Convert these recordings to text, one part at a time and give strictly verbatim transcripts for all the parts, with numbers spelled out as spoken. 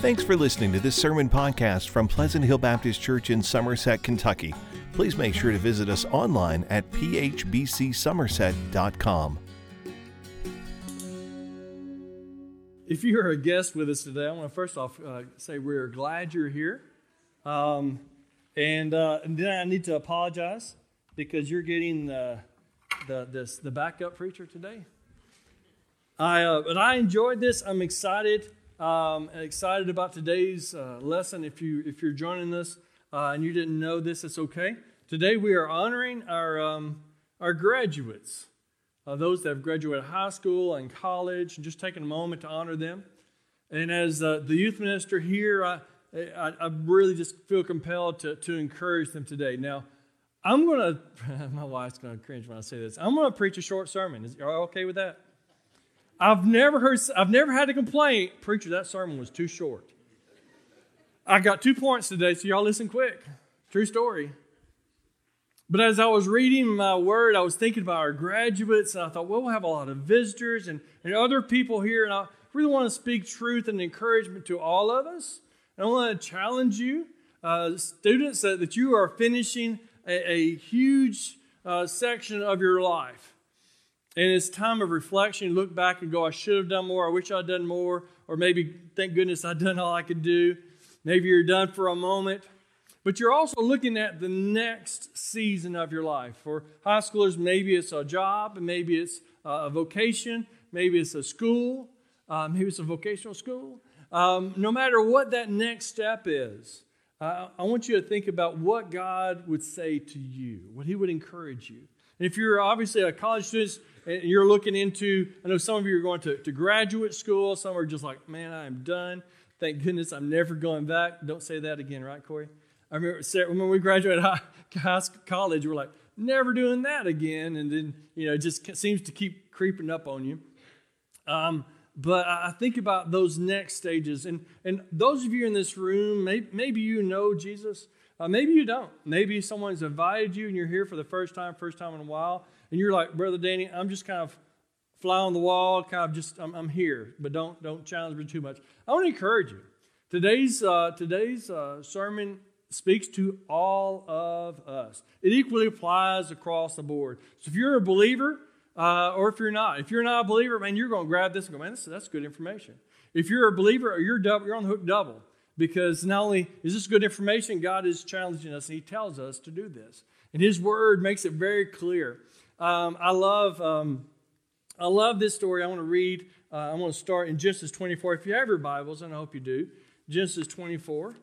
Thanks for listening to this sermon podcast from Pleasant Hill Baptist Church in Somerset, Kentucky. Please make sure to visit us online at p h b c somerset dot com. If you are a guest with us today, I want to first off uh, say we're glad you're here. Um, and, uh, and then I need to apologize because you're getting the, the, this, the backup preacher today. I, uh, but I enjoyed this. I'm excited. Um, excited about today's uh, lesson. If you if you're joining us uh, and you didn't know this, it's okay. Today we are honoring our um, our graduates, uh, those that have graduated high school and college, and just taking a moment to honor them. And as uh, the youth minister here, I, I I really just feel compelled to to encourage them today. Now, I'm gonna my wife's gonna cringe when I say this. I'm gonna preach a short sermon. Is y'all okay with that? I've never heard, I've never had a complaint, preacher, that sermon was too short. I got two points today, so y'all listen quick. True story. But as I was reading my word, I was thinking about our graduates, and I thought, well, we'll have a lot of visitors and, and other people here, and I really want to speak truth and encouragement to all of us. And I want to challenge you, uh, students, that, that you are finishing a, a huge uh, section of your life. And it's time of reflection. Look back and go, I should have done more. I wish I'd done more. Or maybe, thank goodness, I've done all I could do. Maybe you're done for a moment. But you're also looking at the next season of your life. For high schoolers, maybe it's a job. Maybe it's a vocation. Maybe it's a school. Uh, maybe it's a vocational school. Um, no matter what that next step is, uh, I want you to think about what God would say to you, what He would encourage you. And if you're obviously a college student, and you're looking into, I know some of you are going to, to graduate school. Some are just like, man, I am done. Thank goodness I'm never going back. Don't say that again, right, Corey? I remember Sarah, when we graduated high, high school, college, we're like, never doing that again. And then, you know, it just seems to keep creeping up on you. Um, but I think about those next stages. And, and those of you in this room, maybe, maybe you know Jesus. Uh, maybe you don't. Maybe someone's invited you and you're here for the first time, first time in a while. And you're like, Brother Danny, I'm just kind of fly on the wall, kind of just, I'm, I'm here, but don't don't challenge me too much. I want to encourage you. Today's uh, today's uh, sermon speaks to all of us. It equally applies across the board. So if you're a believer uh, or if you're not, if you're not a believer, man, you're going to grab this and go, man, this, that's good information. If you're a believer, or you're double, you're on the hook double because not only is this good information, God is challenging us and He tells us to do this. And His Word makes it very clear. Um, I love um, I love this story. I want to read, uh, I want to start in Genesis twenty-four. If you have your Bibles, and I hope you do, Genesis twenty-four.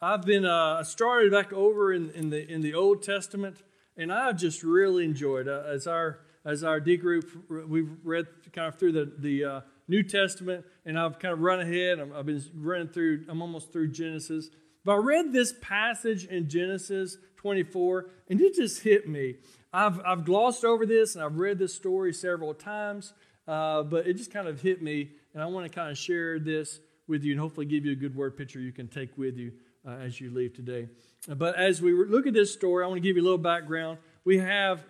I've been, I uh, started back over in, in the in the Old Testament, and I've just really enjoyed uh, as our as our D group, we've read kind of through the, the uh, New Testament, and I've kind of run ahead. I'm, I've been running through, I'm almost through Genesis. But I read this passage in Genesis twenty-four, and it just hit me. I've I've glossed over this, and I've read this story several times, uh, but it just kind of hit me, and I want to kind of share this with you and hopefully give you a good word picture you can take with you uh, as you leave today. But as we look at this story, I want to give you a little background. We have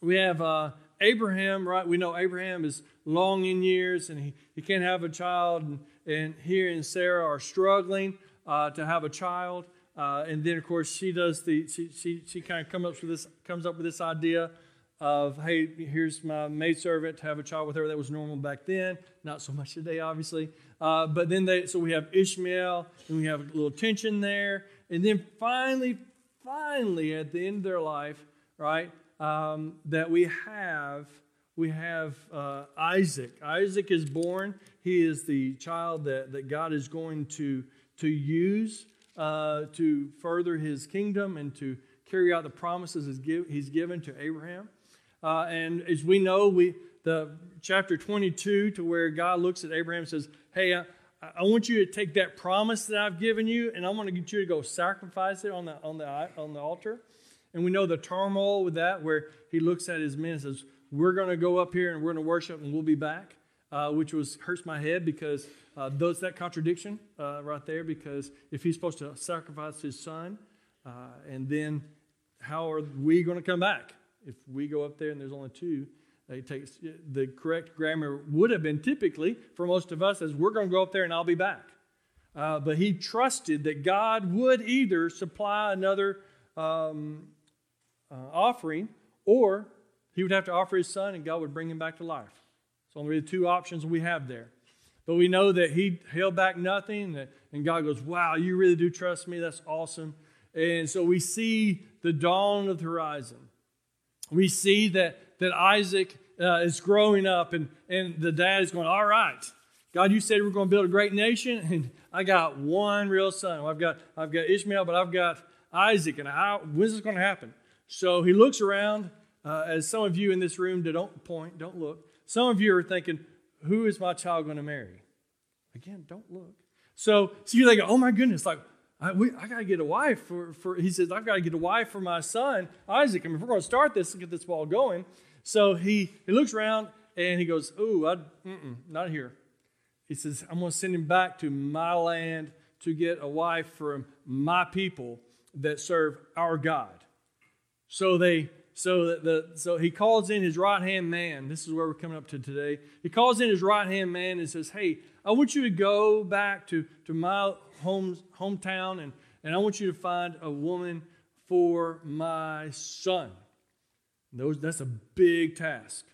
we have uh, Abraham, right? We know Abraham is long in years, and he, he can't have a child, and, and he and Sarah are struggling uh, to have a child. Uh, and then, of course, she does the she she she kind of comes up with this comes up with this idea of, hey, here's my maidservant to have a child with her. That was normal back then, not so much today, obviously. Uh, but then they so we have Ishmael, and we have a little tension there. And then finally, finally, at the end of their life, right, um, that we have we have uh, Isaac. Isaac is born. He is the child that that God is going to to use. Uh, to further His kingdom and to carry out the promises He's given to Abraham. Uh, and as we know, we the chapter twenty-two to where God looks at Abraham and says, hey, I, I want you to take that promise that I've given you, and I want to get you to go sacrifice it on the on the on the altar. And we know the turmoil with that, where He looks at His men and says, we're going to go up here and we're going to worship and we'll be back, uh, which was hurts my head because Uh, does that contradiction uh, right there, because if He's supposed to sacrifice His son, uh, and then how are we going to come back if we go up there and there's only two? It takes, the correct grammar would have been typically for most of us is we're going to go up there and I'll be back. Uh, but he trusted that God would either supply another um, uh, offering, or he would have to offer his son and God would bring him back to life. It's only the two options we have there. But we know that he held back nothing, and God goes, wow, you really do trust me. That's awesome. And so we see the dawn of the horizon. We see that that Isaac uh, is growing up, and, and the dad is going, all right, God, you said we're going to build a great nation, and I got one real son. Well, I've got I've got Ishmael, but I've got Isaac, and how, when's this going to happen? So he looks around, uh, as some of you in this room, don't point, don't look. Some of you are thinking, who is my child going to marry? Again, don't look. So, so you're like, oh my goodness, like, I, we, I got to get a wife for, for, he says, I've got to get a wife for my son, Isaac. I mean, if we're going to start this and get this ball going. So he, he looks around and he goes, oh, not here. He says, I'm going to send him back to my land to get a wife from my people that serve our God. So they, so the, the so he calls in his right-hand man. This is where we're coming up to today. He calls in his right-hand man and says, hey, I want you to go back to, to my home, hometown, and, and I want you to find a woman for my son. Those, that's a big task.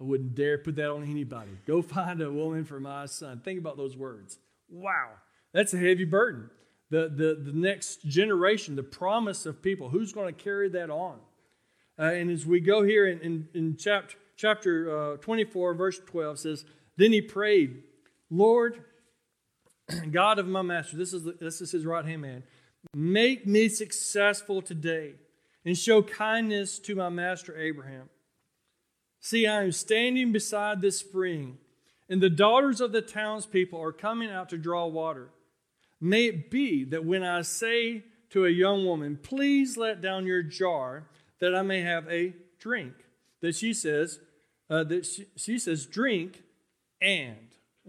I wouldn't dare put that on anybody. Go find a woman for my son. Think about those words. Wow, that's a heavy burden. The, the, the next generation, the promise of people, who's going to carry that on? Uh, and as we go here in, in, in chapter, chapter uh, twenty-four, verse twelve, says, then he prayed, Lord, God of my master, this is, the, this is his right-hand man, make me successful today and show kindness to my master Abraham. See, I am standing beside this spring, and the daughters of the townspeople are coming out to draw water. May it be that when I say to a young woman, please let down your jar that I may have a drink, that she says, uh, that she, she says, drink and,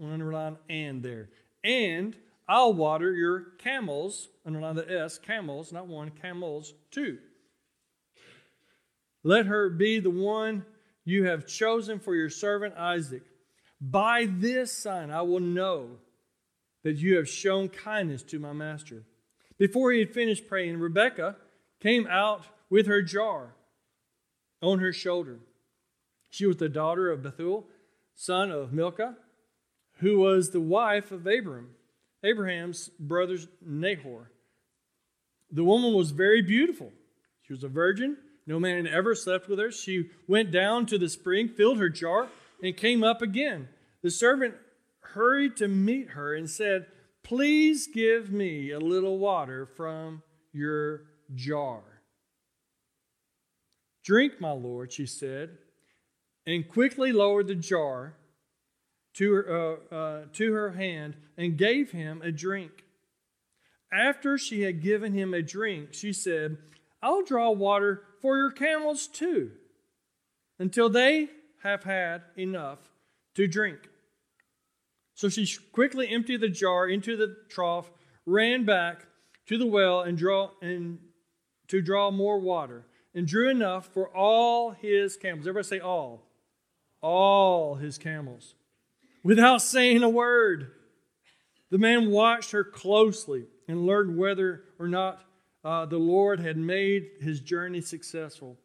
I'll underline and there, and I'll water your camels, underline the S, camels, not one, camels, two. Let her be the one you have chosen for your servant Isaac. By this sign I will know that you have shown kindness to my master. Before he had finished praying, Rebecca came out with her jar on her shoulder. She was the daughter of Bethuel, son of Milcah, who was the wife of Abraham, Abraham's brother Nahor. The woman was very beautiful. She was a virgin. No man had ever slept with her. She went down to the spring, filled her jar, and came up again. The servant hurried to meet her and said, please give me a little water from your jar. Drink, my lord, she said, and quickly lowered the jar to her, uh, uh, to her hand and gave him a drink. After she had given him a drink, she said, I'll draw water for your camels too, until they have had enough to drink. So she quickly emptied the jar into the trough, ran back to the well and draw and to draw more water, and drew enough for all his camels. Everybody say all. All his camels. Without saying a word, the man watched her closely and learned whether or not Uh, the Lord had made his journey successful.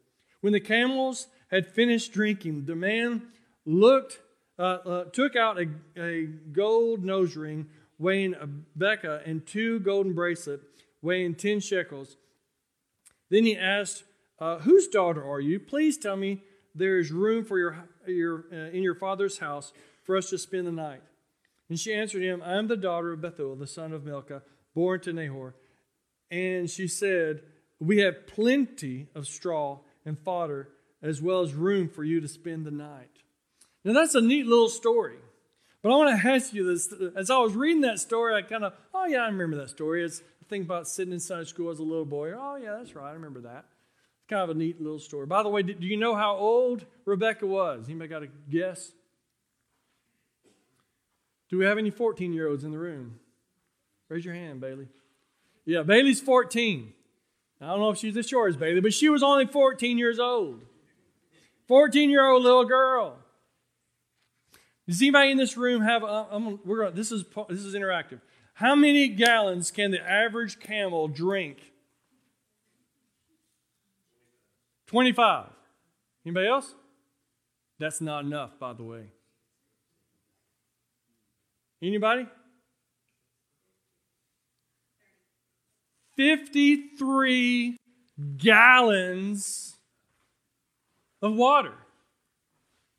When the camels had finished drinking, the man looked, uh, uh, took out a, a gold nose ring weighing a becca and two golden bracelets weighing ten shekels. Then he asked, uh, "Whose daughter are you? Please tell me there is room for your your uh, in your father's house for us to spend the night." And she answered him, "I am the daughter of Bethuel, the son of Milcah, born to Nahor." And she said, we have plenty of straw and fodder, as well as room for you to spend the night. Now, that's a neat little story. But I want to ask you this. As I was reading that story, I kind of, oh, yeah, I remember that story. It's a thing about sitting in Sunday school as a little boy. Oh, yeah, that's right. I remember that. It's kind of a neat little story. By the way, do you know how old Rebecca was? Anybody got a guess? Do we have any fourteen-year-olds in the room? Raise your hand, Bailey. Yeah, Bailey's fourteen. I don't know if she's as short as Bailey, but she was only fourteen years old. fourteen-year-old little girl. Does anybody in this room have? Uh, I'm, we're gonna, this is this is interactive. How many gallons can the average camel drink? twenty-five. Anybody else? That's not enough, by the way. Anybody? fifty-three gallons of water.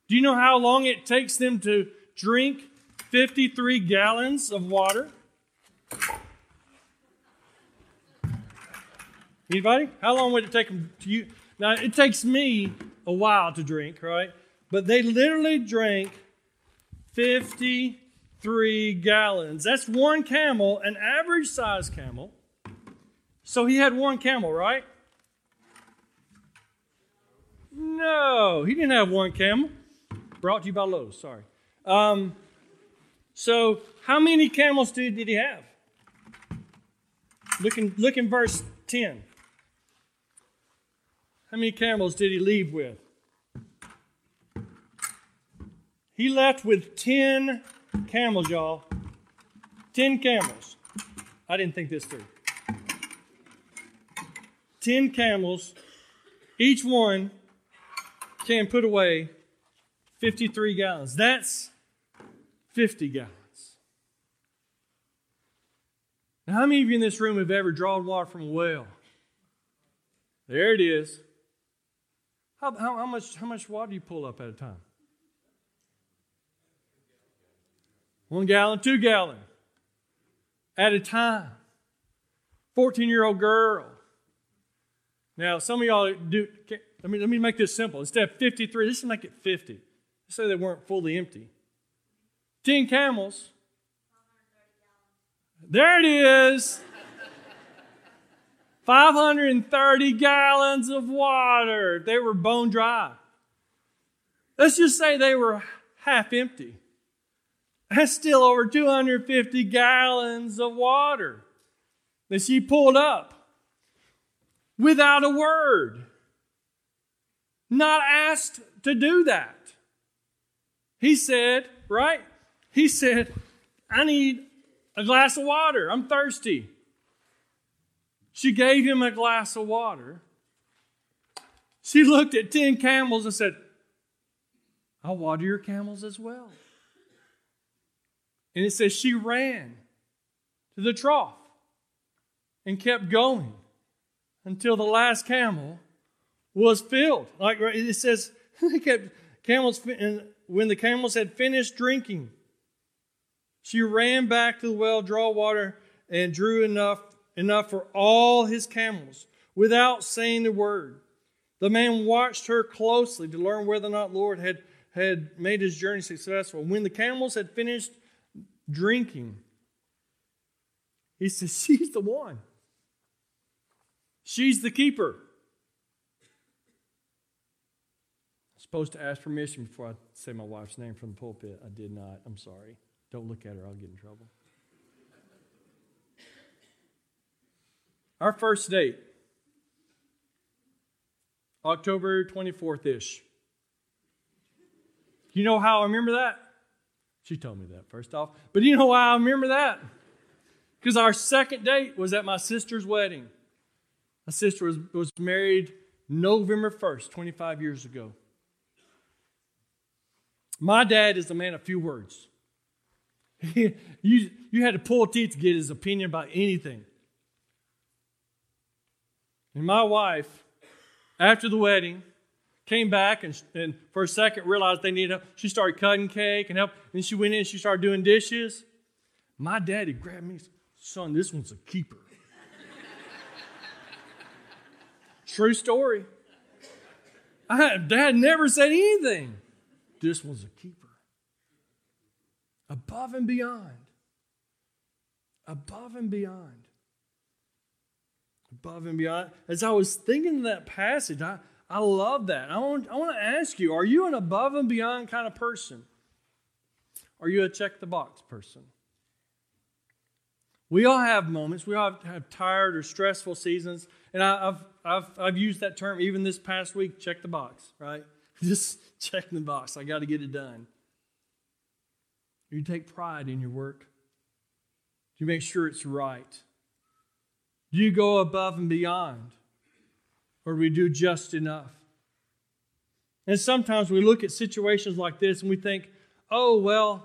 Do you know how long it takes them to drink fifty-three gallons of water? Anybody? How long would it take them to you? Now, it takes me a while to drink, right? But they literally drank fifty-three gallons. That's one camel, an average-sized camel. So he had one camel, right? No, he didn't have one camel. Brought to you by Lowe's, sorry. Um, so how many camels did, did he have? Look in, look in verse ten. How many camels did he leave with? He left with ten camels, y'all. ten camels. I didn't think this through. ten camels. Each one can put away fifty-three gallons. That's fifty gallons. Now, how many of you in this room have ever drawn water from a well? There it is. How, how, how much how much water do you pull up at a time? One gallon, two gallon at a time. fourteen-year-old girl. Now, some of y'all do, let me, let me make this simple. Instead of fifty-three, let's make it fifty. Let's say they weren't fully empty. ten camels. There it is. five hundred thirty gallons of water. They were bone dry. Let's just say they were half empty. That's still over two hundred fifty gallons of water that she pulled up without a word. Not asked to do that. He said, right? He said, I need a glass of water. I'm thirsty. She gave him a glass of water. She looked at ten camels and said, I'll water your camels as well. And it says she ran to the trough and kept going until the last camel was filled. Like it says, they kept camels, and when the camels had finished drinking, she ran back to the well, draw water, and drew enough enough for all his camels, without saying a word. The man watched her closely to learn whether or not the Lord had, had made his journey successful. When the camels had finished drinking, he said, she's the one. She's the keeper. I'm supposed to ask permission before I say my wife's name from the pulpit. I did not. I'm sorry. Don't look at her. I'll get in trouble. Our first date, October twenty-fourth-ish. You know how I remember that? She told me that first off. But you know why I remember that? Because our second date was at my sister's wedding. My sister was, was married November first, twenty-five years ago. My dad is a man of few words. you, you had to pull teeth to get his opinion about anything. And my wife, after the wedding, came back and, and for a second realized they needed help. She started cutting cake and help. Then she went in and she started doing dishes. My daddy grabbed me and said, son, this one's a keeper. True story. I, Dad never said anything. This one's a keeper. Above and beyond. Above and beyond. Above and beyond. As I was thinking of that passage, I, I love that. I want, I want to ask you, are you an above and beyond kind of person? Are you a check-the-box person? We all have moments. We all have, have tired or stressful seasons. And I, I've, I've, I've used that term even this past week, check the box, right? Just checking the box. I got to get it done. You take pride in your work. You make sure it's right. Do you go above and beyond? Or do we do just enough? And sometimes we look at situations like this and we think, oh, well,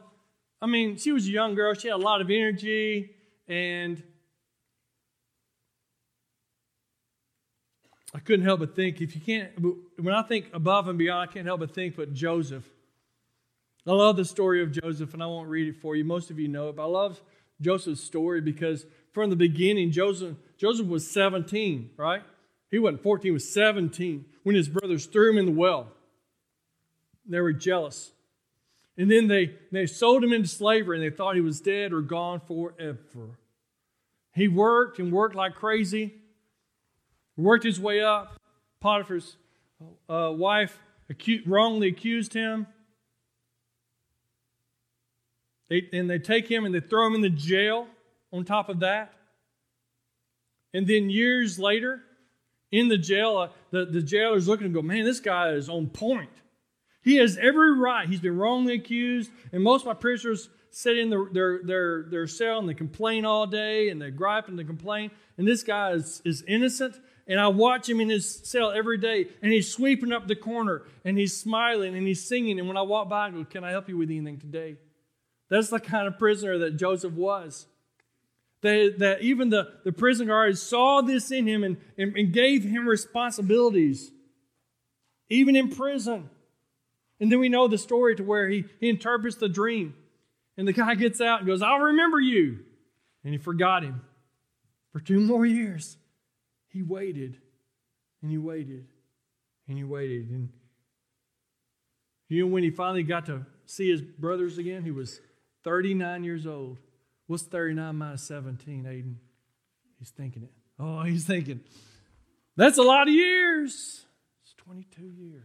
I mean, she was a young girl. She had a lot of energy. And I couldn't help but think, if you can't, when I think above and beyond, I can't help but think, but Joseph. I love the story of Joseph, and I won't read it for you. Most of you know it, but I love Joseph's story because from the beginning, Joseph, Joseph was seventeen, right? He wasn't fourteen, he was seventeen when his brothers threw him in the well. They were jealous. And then they, they sold him into slavery, and they thought he was dead or gone forever. He worked and worked like crazy, worked his way up. Potiphar's uh, wife acu- wrongly accused him. They, and they take him and they throw him in the jail on top of that. And then years later, in the jail, uh, the, the jailer's looking and go, man, this guy is on point. He has every right. He's been wrongly accused. And most of my prisoners sit in the, their, their, their cell and they complain all day and they gripe and they complain. And this guy is, is innocent. And I watch him in his cell every day. And he's sweeping up the corner and he's smiling and he's singing. And when I walk by, I go, can I help you with anything today? That's the kind of prisoner that Joseph was. That, that even the, the prison guards saw this in him and, and, and gave him responsibilities, even in prison. And then we know the story to where he, he interprets the dream. And the guy gets out and goes, I'll remember you. And he forgot him. For two more years, he waited and he waited and he waited. And you know when he finally got to see his brothers again, he was thirty-nine years old. What's thirty-nine minus seventeen, Aiden? He's thinking it. Oh, he's thinking. That's a lot of years. It's twenty-two years.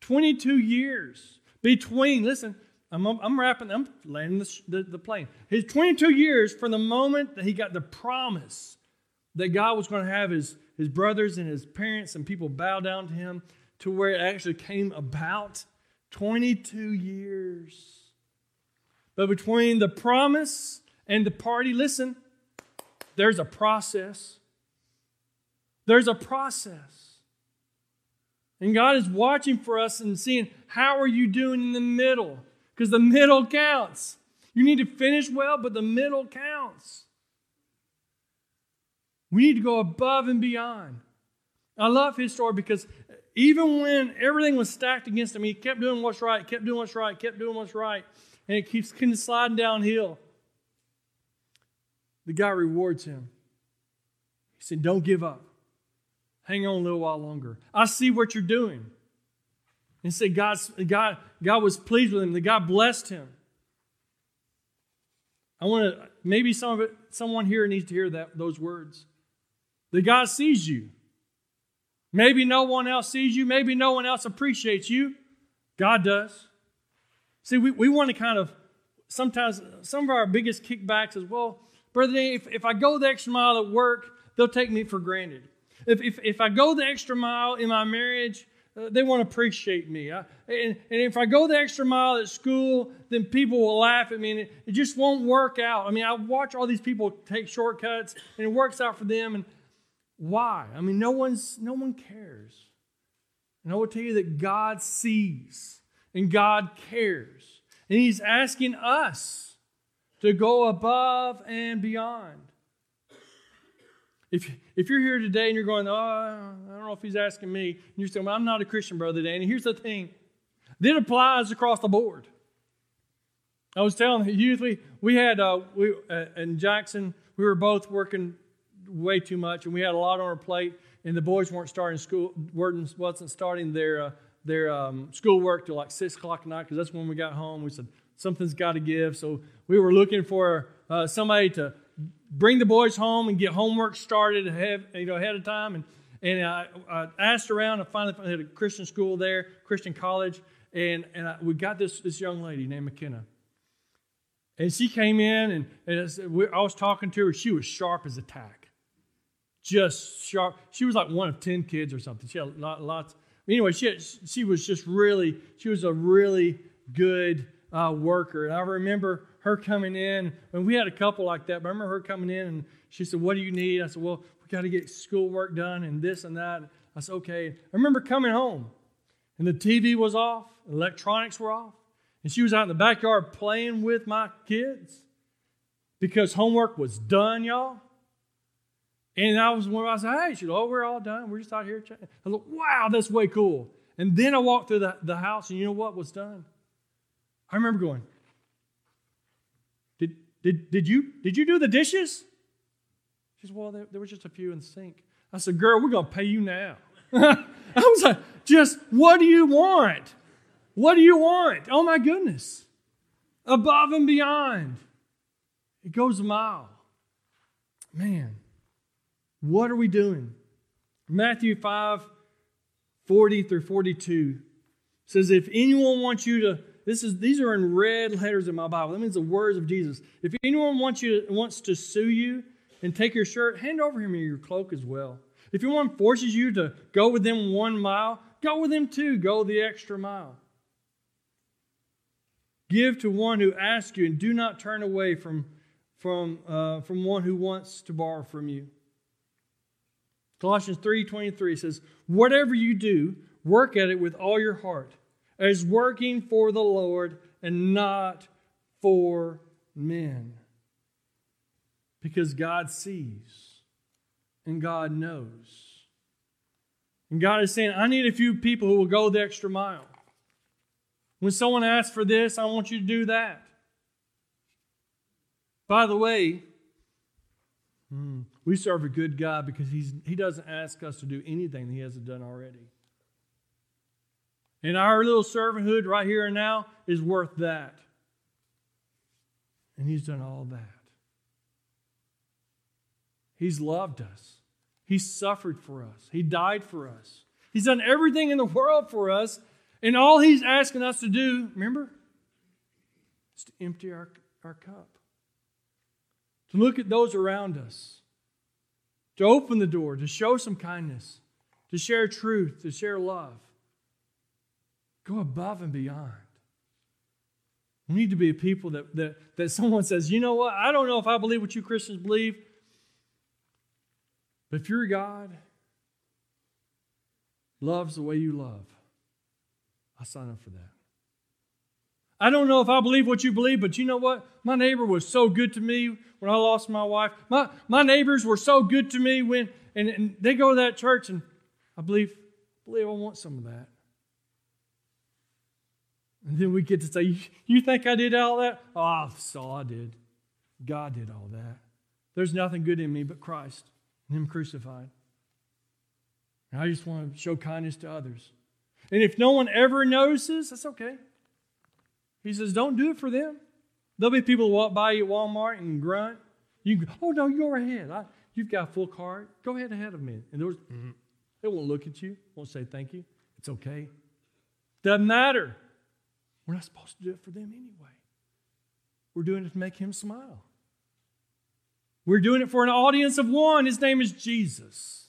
twenty-two years between, listen, I'm, I'm wrapping, I'm landing the, the, the plane. His twenty-two years from the moment that he got the promise that God was going to have his, his brothers and his parents and people bow down to him to where it actually came about. twenty-two years. But between the promise and the party, listen, there's a process. There's a process. And God is watching for us and seeing how are you doing in the middle? Because the middle counts. You need to finish well, but the middle counts. We need to go above and beyond. I love his story because even when everything was stacked against him, he kept doing what's right, kept doing what's right, kept doing what's right. And it keeps kind of sliding downhill. The guy rewards him. He said, don't give up. Hang on a little while longer. I see what you're doing. And he said, God, God, God was pleased with him. The guy blessed him. I want to, maybe some of it, someone here needs to hear that those words. The God sees you. Maybe no one else sees you. Maybe no one else appreciates you. God does. See, we, we want to kind of, sometimes, some of our biggest kickbacks is, well, Brother Danny, if, if I go the extra mile at work, they'll take me for granted. If if, if I go the extra mile in my marriage, uh, they won't appreciate me. I, and, and if I go the extra mile at school, then people will laugh at me, and it, it just won't work out. I mean, I watch all these people take shortcuts, and it works out for them, and why? I mean, no one's no one cares. And I will tell you that God sees and God cares. And He's asking us to go above and beyond. If, if you're here today and you're going, oh, I don't know if He's asking me, and you're saying, well, I'm not a Christian, Brother Danny. Here's the thing. That applies across the board. I was telling the youth, we, we had, uh, we uh, in Jackson, we were both working way too much, and we had a lot on our plate, and the boys weren't starting school, wasn't starting their uh, their um, schoolwork till like six o'clock at night, because that's when we got home. We said something's got to give, so we were looking for uh, somebody to bring the boys home and get homework started ahead, you know, ahead of time. And and I, I asked around, and finally I had a Christian school there, Christian college, and and I, we got this this young lady named McKenna. And she came in, and, and I was talking to her. She was sharp as a tack. Just sharp. She was like one of ten kids or something. She had lots, Anyway, she had, she was just really, she was a really good uh, worker. And I remember her coming in, and we had a couple like that, but I remember her coming in, and she said, what do you need? I said, well, we got to get schoolwork done and this and that. I said, okay. I remember coming home, and the T V was off, electronics were off, and she was out in the backyard playing with my kids because homework was done, y'all. And I was one I said, hey, she said, oh, we're all done. We're just out here chatting. I was like, wow, that's way cool. And then I walked through the, the house, and you know what was done? I remember going, Did did did you did you do the dishes? She said, well, there, there was just a few in the sink. I said, girl, we're gonna pay you now. I was like, just what do you want? What do you want? Oh my goodness. Above and beyond. It goes a mile. Man. What are we doing? Matthew five forty through forty-two says, if anyone wants you to, this is these are in red letters in my Bible. That means the words of Jesus. If anyone wants you to, wants to sue you and take your shirt, hand over him your cloak as well. If anyone forces you to go with them one mile, go with them two. Go the extra mile. Give to one who asks you, and do not turn away from from uh, from one who wants to borrow from you. Colossians three twenty-three says, whatever you do, work at it with all your heart, as working for the Lord and not for men. Because God sees and God knows. And God is saying, I need a few people who will go the extra mile. When someone asks for this, I want you to do that. By the way, hmm. we serve a good God because he's, he doesn't ask us to do anything that he hasn't done already. And our little servanthood right here and now is worth that. And he's done all that. He's loved us. He suffered for us. He died for us. He's done everything in the world for us. And all he's asking us to do, remember, is to empty our, our cup. To look at those around us. To open the door, to show some kindness, to share truth, to share love. Go above and beyond. We need to be a people that, that, that someone says, you know what, I don't know if I believe what you Christians believe, but if your God loves the way you love, I sign up for that. I don't know if I believe what you believe, but you know what? My neighbor was so good to me when I lost my wife. My my neighbors were so good to me when, and, and they go to that church, and I believe, believe I want some of that. And then we get to say, you think I did all that? Oh, I saw I did. God did all that. There's nothing good in me but Christ and Him crucified. And I just want to show kindness to others. And if no one ever notices, that's okay. He says, don't do it for them. There'll be people who walk by you at Walmart and grunt. You can go, oh, no, you're ahead. I, you've got a full cart. Go ahead ahead of me. And was, mm-hmm. They won't look at you, won't say thank you. It's okay. Doesn't matter. We're not supposed to do it for them anyway. We're doing it to make Him smile. We're doing it for an audience of one. His name is Jesus.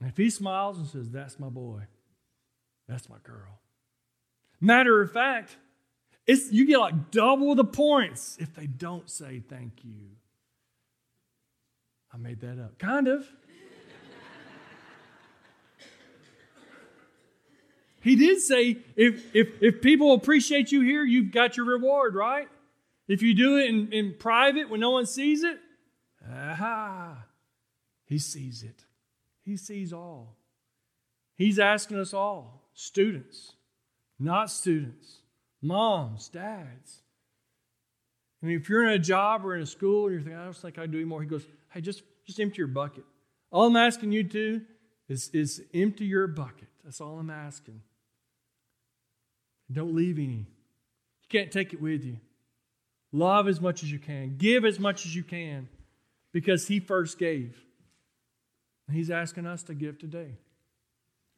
And if He smiles and says, that's my boy, that's my girl. Matter of fact, it's, you get like double the points if they don't say thank you. I made that up. Kind of. He did say if, if, if people appreciate you here, you've got your reward, right? If you do it in, in private when no one sees it, aha, He sees it. He sees all. He's asking us all, students, not students, moms, dads. I mean, if you're in a job or in a school and you're thinking, I don't think I can do anymore, He goes, hey, just, just empty your bucket. All I'm asking you to do is, is empty your bucket. That's all I'm asking. Don't leave any. You can't take it with you. Love as much as you can. Give as much as you can because He first gave. And He's asking us to give today.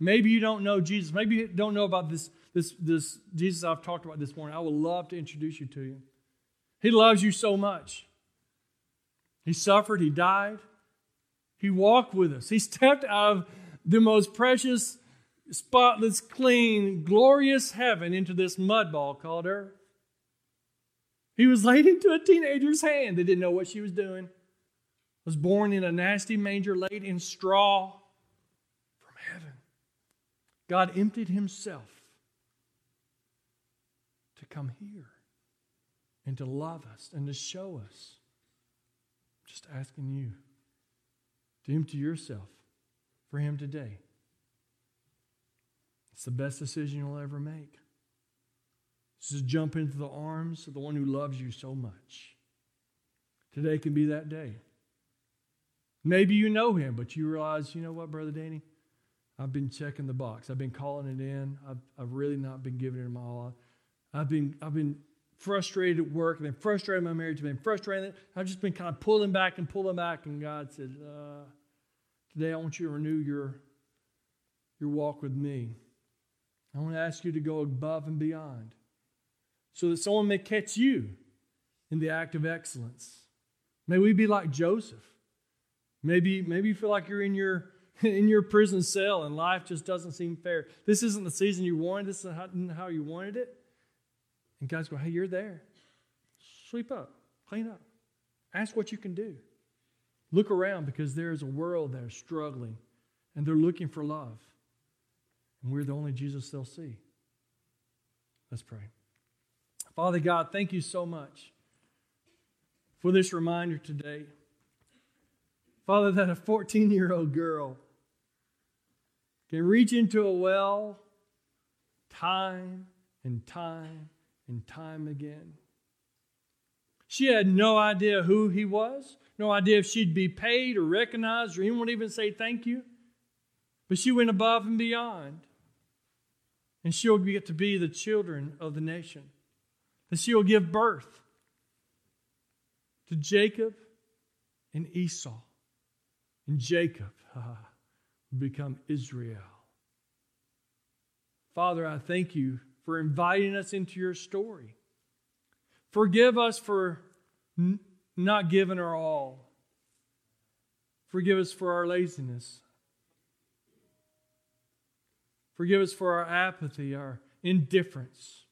Maybe you don't know Jesus. Maybe you don't know about this, this, this Jesus I've talked about this morning. I would love to introduce you to Him. He loves you so much. He suffered. He died. He walked with us. He stepped out of the most precious spotless, clean, glorious heaven into this mud ball called earth. He was laid into a teenager's hand. They didn't know what she was doing. Was born in a nasty manger, laid in straw from heaven. God emptied himself to come here and to love us and to show us. I'm just asking you to empty yourself for him today. It's the best decision you'll ever make. It's to jump into the arms of the one who loves you so much. Today can be that day. Maybe you know him, but you realize, you know what, Brother Danny? I've been checking the box. I've been calling it in. I've, I've really not been giving it my all. I've been, I've been frustrated at work. I've been frustrated in my marriage. I've been frustrated. I've just been kind of pulling back and pulling back. And God says, uh, today I want you to renew your, your walk with me. I want to ask you to go above and beyond so that someone may catch you in the act of excellence. May we be like Joseph. Maybe, maybe you feel like you're in your in your prison cell and life just doesn't seem fair. This isn't the season you wanted. This isn't how you wanted it. And God's going, hey, you're there. Sweep up. Clean up. Ask what you can do. Look around because there is a world that is struggling and they're looking for love. And we're the only Jesus they'll see. Let's pray. Father God, thank you so much for this reminder today. Father, that a fourteen-year-old girl can reach into a well time and time and time again. She had no idea who he was, no idea if she'd be paid or recognized or anyone even say thank you. But she went above and beyond. And she'll get to be the children of the nation. That she'll give birth to Jacob and Esau. And Jacob uh, will become Israel. Father, I thank you for inviting us into your story. Forgive us for n- not giving our all. Forgive us for our laziness. Forgive us for our apathy, our indifference.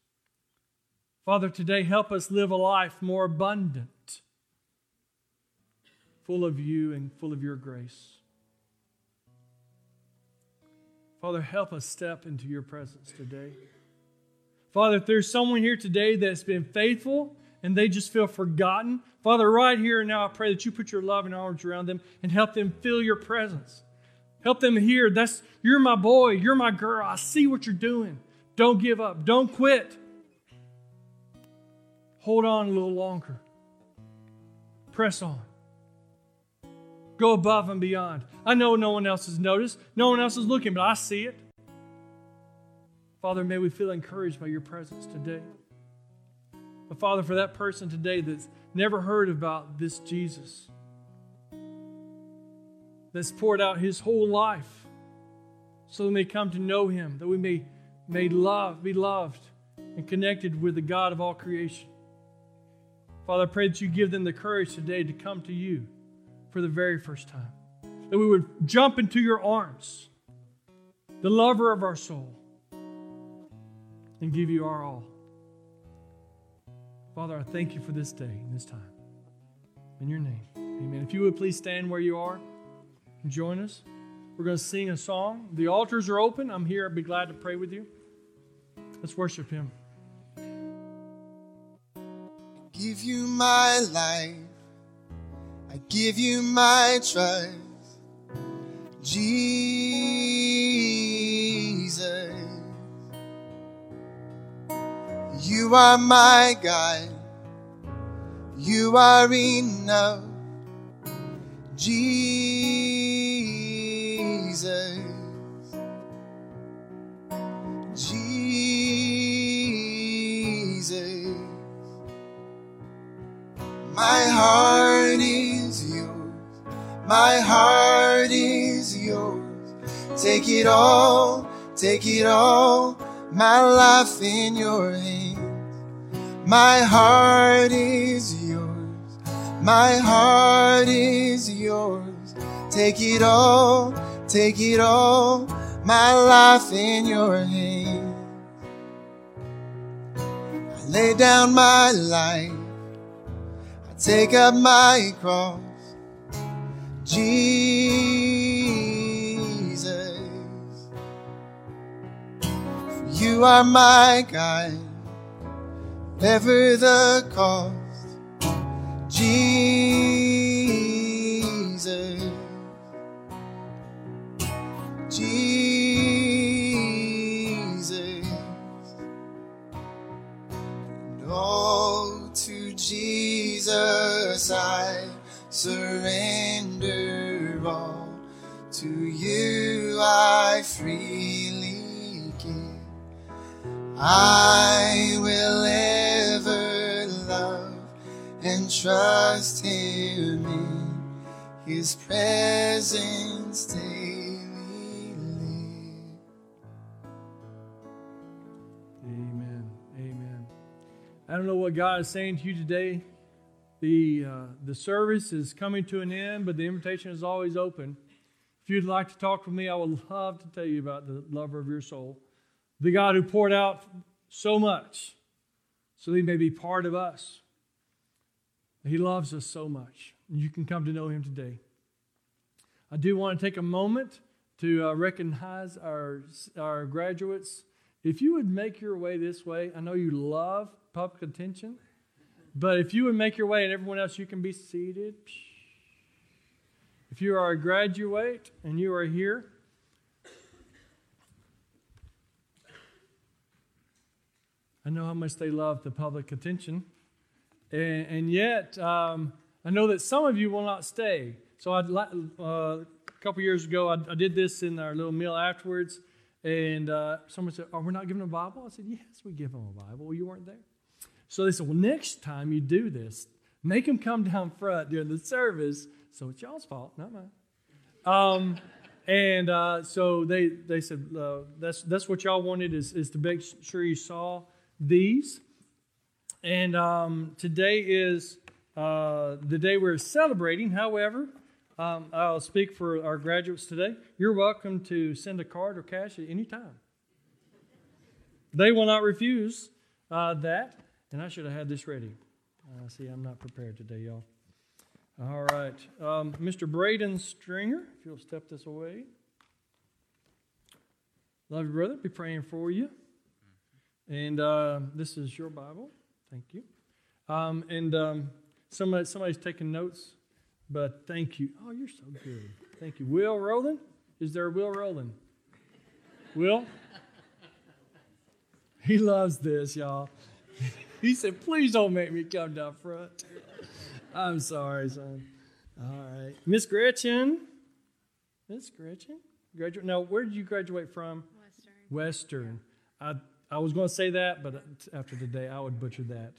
Father, today help us live a life more abundant. Full of you and full of your grace. Father, help us step into your presence today. Father, if there's someone here today that's been faithful and they just feel forgotten, Father, right here and now I pray that you put your love and arms around them and help them feel your presence. Help them hear, that's, you're my boy, you're my girl, I see what you're doing. Don't give up, don't quit. Hold on a little longer. Press on. Go above and beyond. I know no one else has noticed. No one else is looking, but I see it. Father, may we feel encouraged by your presence today. But Father, for that person today that's never heard about this Jesus, that's poured out his whole life so they may come to know him, that we may, may love, be loved and connected with the God of all creation. Father, I pray that you give them the courage today to come to you for the very first time, that we would jump into your arms, the lover of our soul, and give you our all. Father, I thank you for this day and this time. In your name, amen. If you would please stand where you are and join us. We're going to sing a song. The altars are open. I'm here. I'd be glad to pray with you. Let's worship him. Give you my life. I give you my trust, Jesus. You are my God. You are enough, Jesus. Jesus. My heart is yours, my heart is yours. Take it all, take it all, my life in your hands. My heart is yours, my heart is yours. Take it all, take it all, my life in your hands. I lay down my life, I take up my cross, Jesus, for you are my guide, whatever the cost, Jesus. Jesus, and all to Jesus I surrender all. To you I freely give. I will ever love and trust Him in His presence daily. I don't know what God is saying to you today. The uh, the service is coming to an end, but the invitation is always open. If you'd like to talk with me, I would love to tell you about the lover of your soul, the God who poured out so much so that He may be part of us. He loves us so much. You can come to know Him today. I do want to take a moment to uh, recognize our our graduates. If you would make your way this way, I know you love public attention, but if you would make your way and everyone else, you can be seated. If you are a graduate and you are here, I know how much they love the public attention, and, and yet um, I know that some of you will not stay. So I'd, uh, a couple years ago, I, I did this in our little meal afterwards. And uh, someone said, "Oh, we're not giving them a Bible?" I said, "Yes, we give them a Bible. Well, you weren't there." So they said, "Well, next time you do this, make them come down front during the service." So it's y'all's fault, not mine. Um, and uh, so they they said, uh, "That's that's what y'all wanted is is to make sure you saw these." And um, today is uh, the day we're celebrating. However, Um, I'll speak for our graduates today. You're welcome to send a card or cash at any time. They will not refuse uh, that. And I should have had this ready. Uh, see, I'm not prepared today, y'all. All right. Um, Mister Braden Stringer, if you'll step this away. Love you, brother. Be praying for you. And uh, this is your Bible. Thank you. Um, and um, somebody, somebody's taking notes. But thank you. Oh, you're so good. Thank you. Will Rowland? Is there a Will Rowland? Will? He loves this, y'all. He said, "Please don't make me come down front." I'm sorry, son. All right. Miss Gretchen. Miss Gretchen? Graduate. Now, where did you graduate from? Western. Western. I, I was going to say that, but after today, I would butcher that.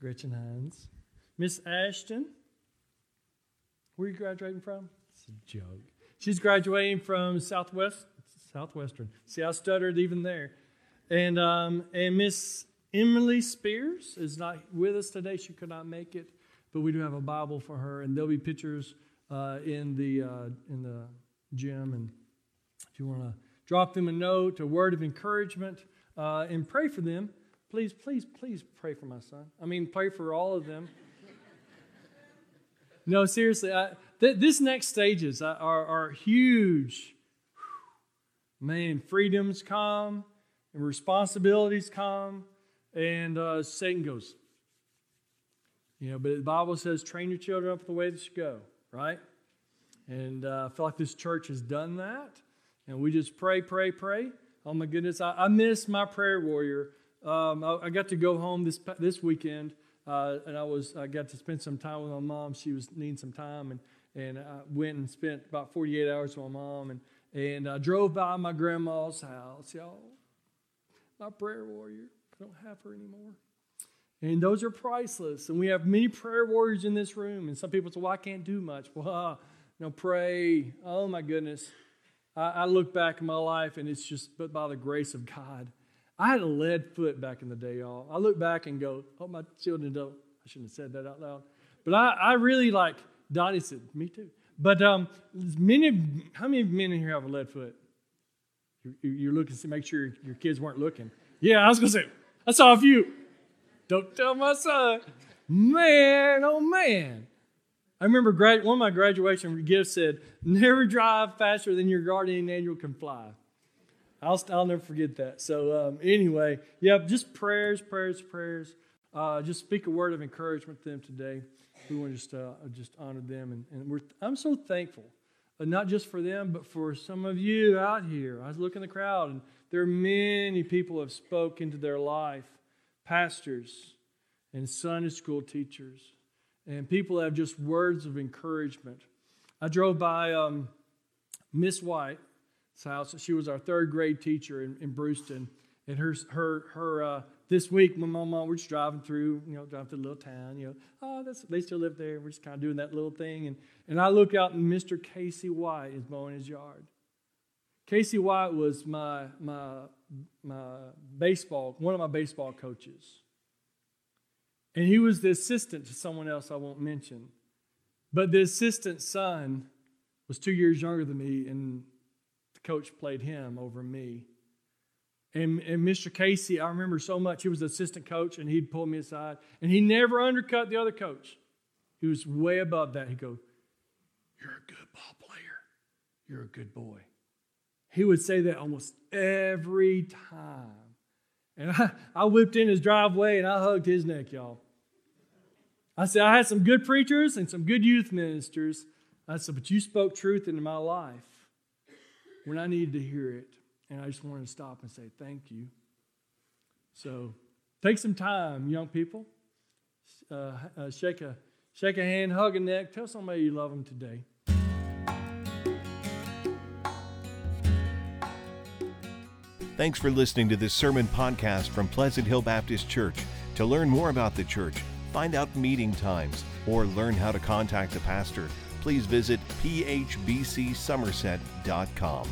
Gretchen Hines. Miss Ashton. Where are you graduating from? It's a joke. She's graduating from Southwest, Southwestern. See, I stuttered even there. And um, and Miss Emily Spears is not with us today. She could not make it, but we do have a Bible for her, and there'll be pictures uh, in the uh, in the gym. And if you want to drop them a note, a word of encouragement, uh, and pray for them, please, please, please pray for my son. I mean, pray for all of them. No, seriously, I, th- this next stages are, are, are huge. Whew. Man, freedoms come, and responsibilities come, and uh, Satan goes. You know, but the Bible says, train your children up the way they should go, right? And uh, I feel like this church has done that, and we just pray, pray, pray. Oh, my goodness, I, I miss my prayer warrior. Um, I, I got to go home this this weekend. Uh, and I was I got to spend some time with my mom. She was needing some time, and, and I went and spent about forty-eight hours with my mom, and, and I drove by my grandma's house, y'all. My prayer warrior. I don't have her anymore. And those are priceless, and we have many prayer warriors in this room, and some people say, "Well, I can't do much." Well, uh, no, pray. Oh, my goodness. I, I look back in my life, and it's just but by the grace of God. I had a lead foot back in the day, y'all. I look back and go, "Oh, my children don't." I shouldn't have said that out loud. But I, I really like, Donnie said, "Me too." But um, many, how many men in here have a lead foot? You're looking to make sure your kids weren't looking. Yeah, I was going to say, I saw a few. Don't tell my son. Man, oh man. I remember grad- one of my graduation gifts said, never drive faster than your guardian angel can fly. I'll, I'll never forget that. So um, anyway, yeah, just prayers, prayers, prayers. Uh, just speak a word of encouragement to them today. We want to just, uh, just honor them. And, and we're I'm so thankful, uh, not just for them, but for some of you out here. I was looking in the crowd, and there are many people who have spoken to their life, pastors and Sunday school teachers, and people have just words of encouragement. I drove by um, Miss White's house. She was our third grade teacher in, in Brewston. And her, her, her. Uh, this week, my mom, mom, we're just driving through, you know, driving through a little town. You know, oh, that's they still live there. We're just kind of doing that little thing. And and I look out, and Mister Casey White is mowing his yard. Casey White was my my my baseball one of my baseball coaches. And he was the assistant to someone else I won't mention. But the assistant's son was two years younger than me, and the coach played him over me. And, and Mister Casey, I remember so much. He was the assistant coach, and he'd pull me aside. And he never undercut the other coach. He was way above that. He'd go, you're a good ball player. You're a good boy. He would say that almost every time. And I, I whipped in his driveway, and I hugged his neck, y'all. I said, I had some good preachers and some good youth ministers. I said, but you spoke truth into my life when I needed to hear it. And I just wanted to stop and say thank you. So take some time, young people. Uh, uh, shake a shake a hand, hug a neck. Tell somebody you love them today. Thanks for listening to this sermon podcast from Pleasant Hill Baptist Church. To learn more about the church, find out meeting times, or learn how to contact a pastor, please visit p h b c somerset dot com.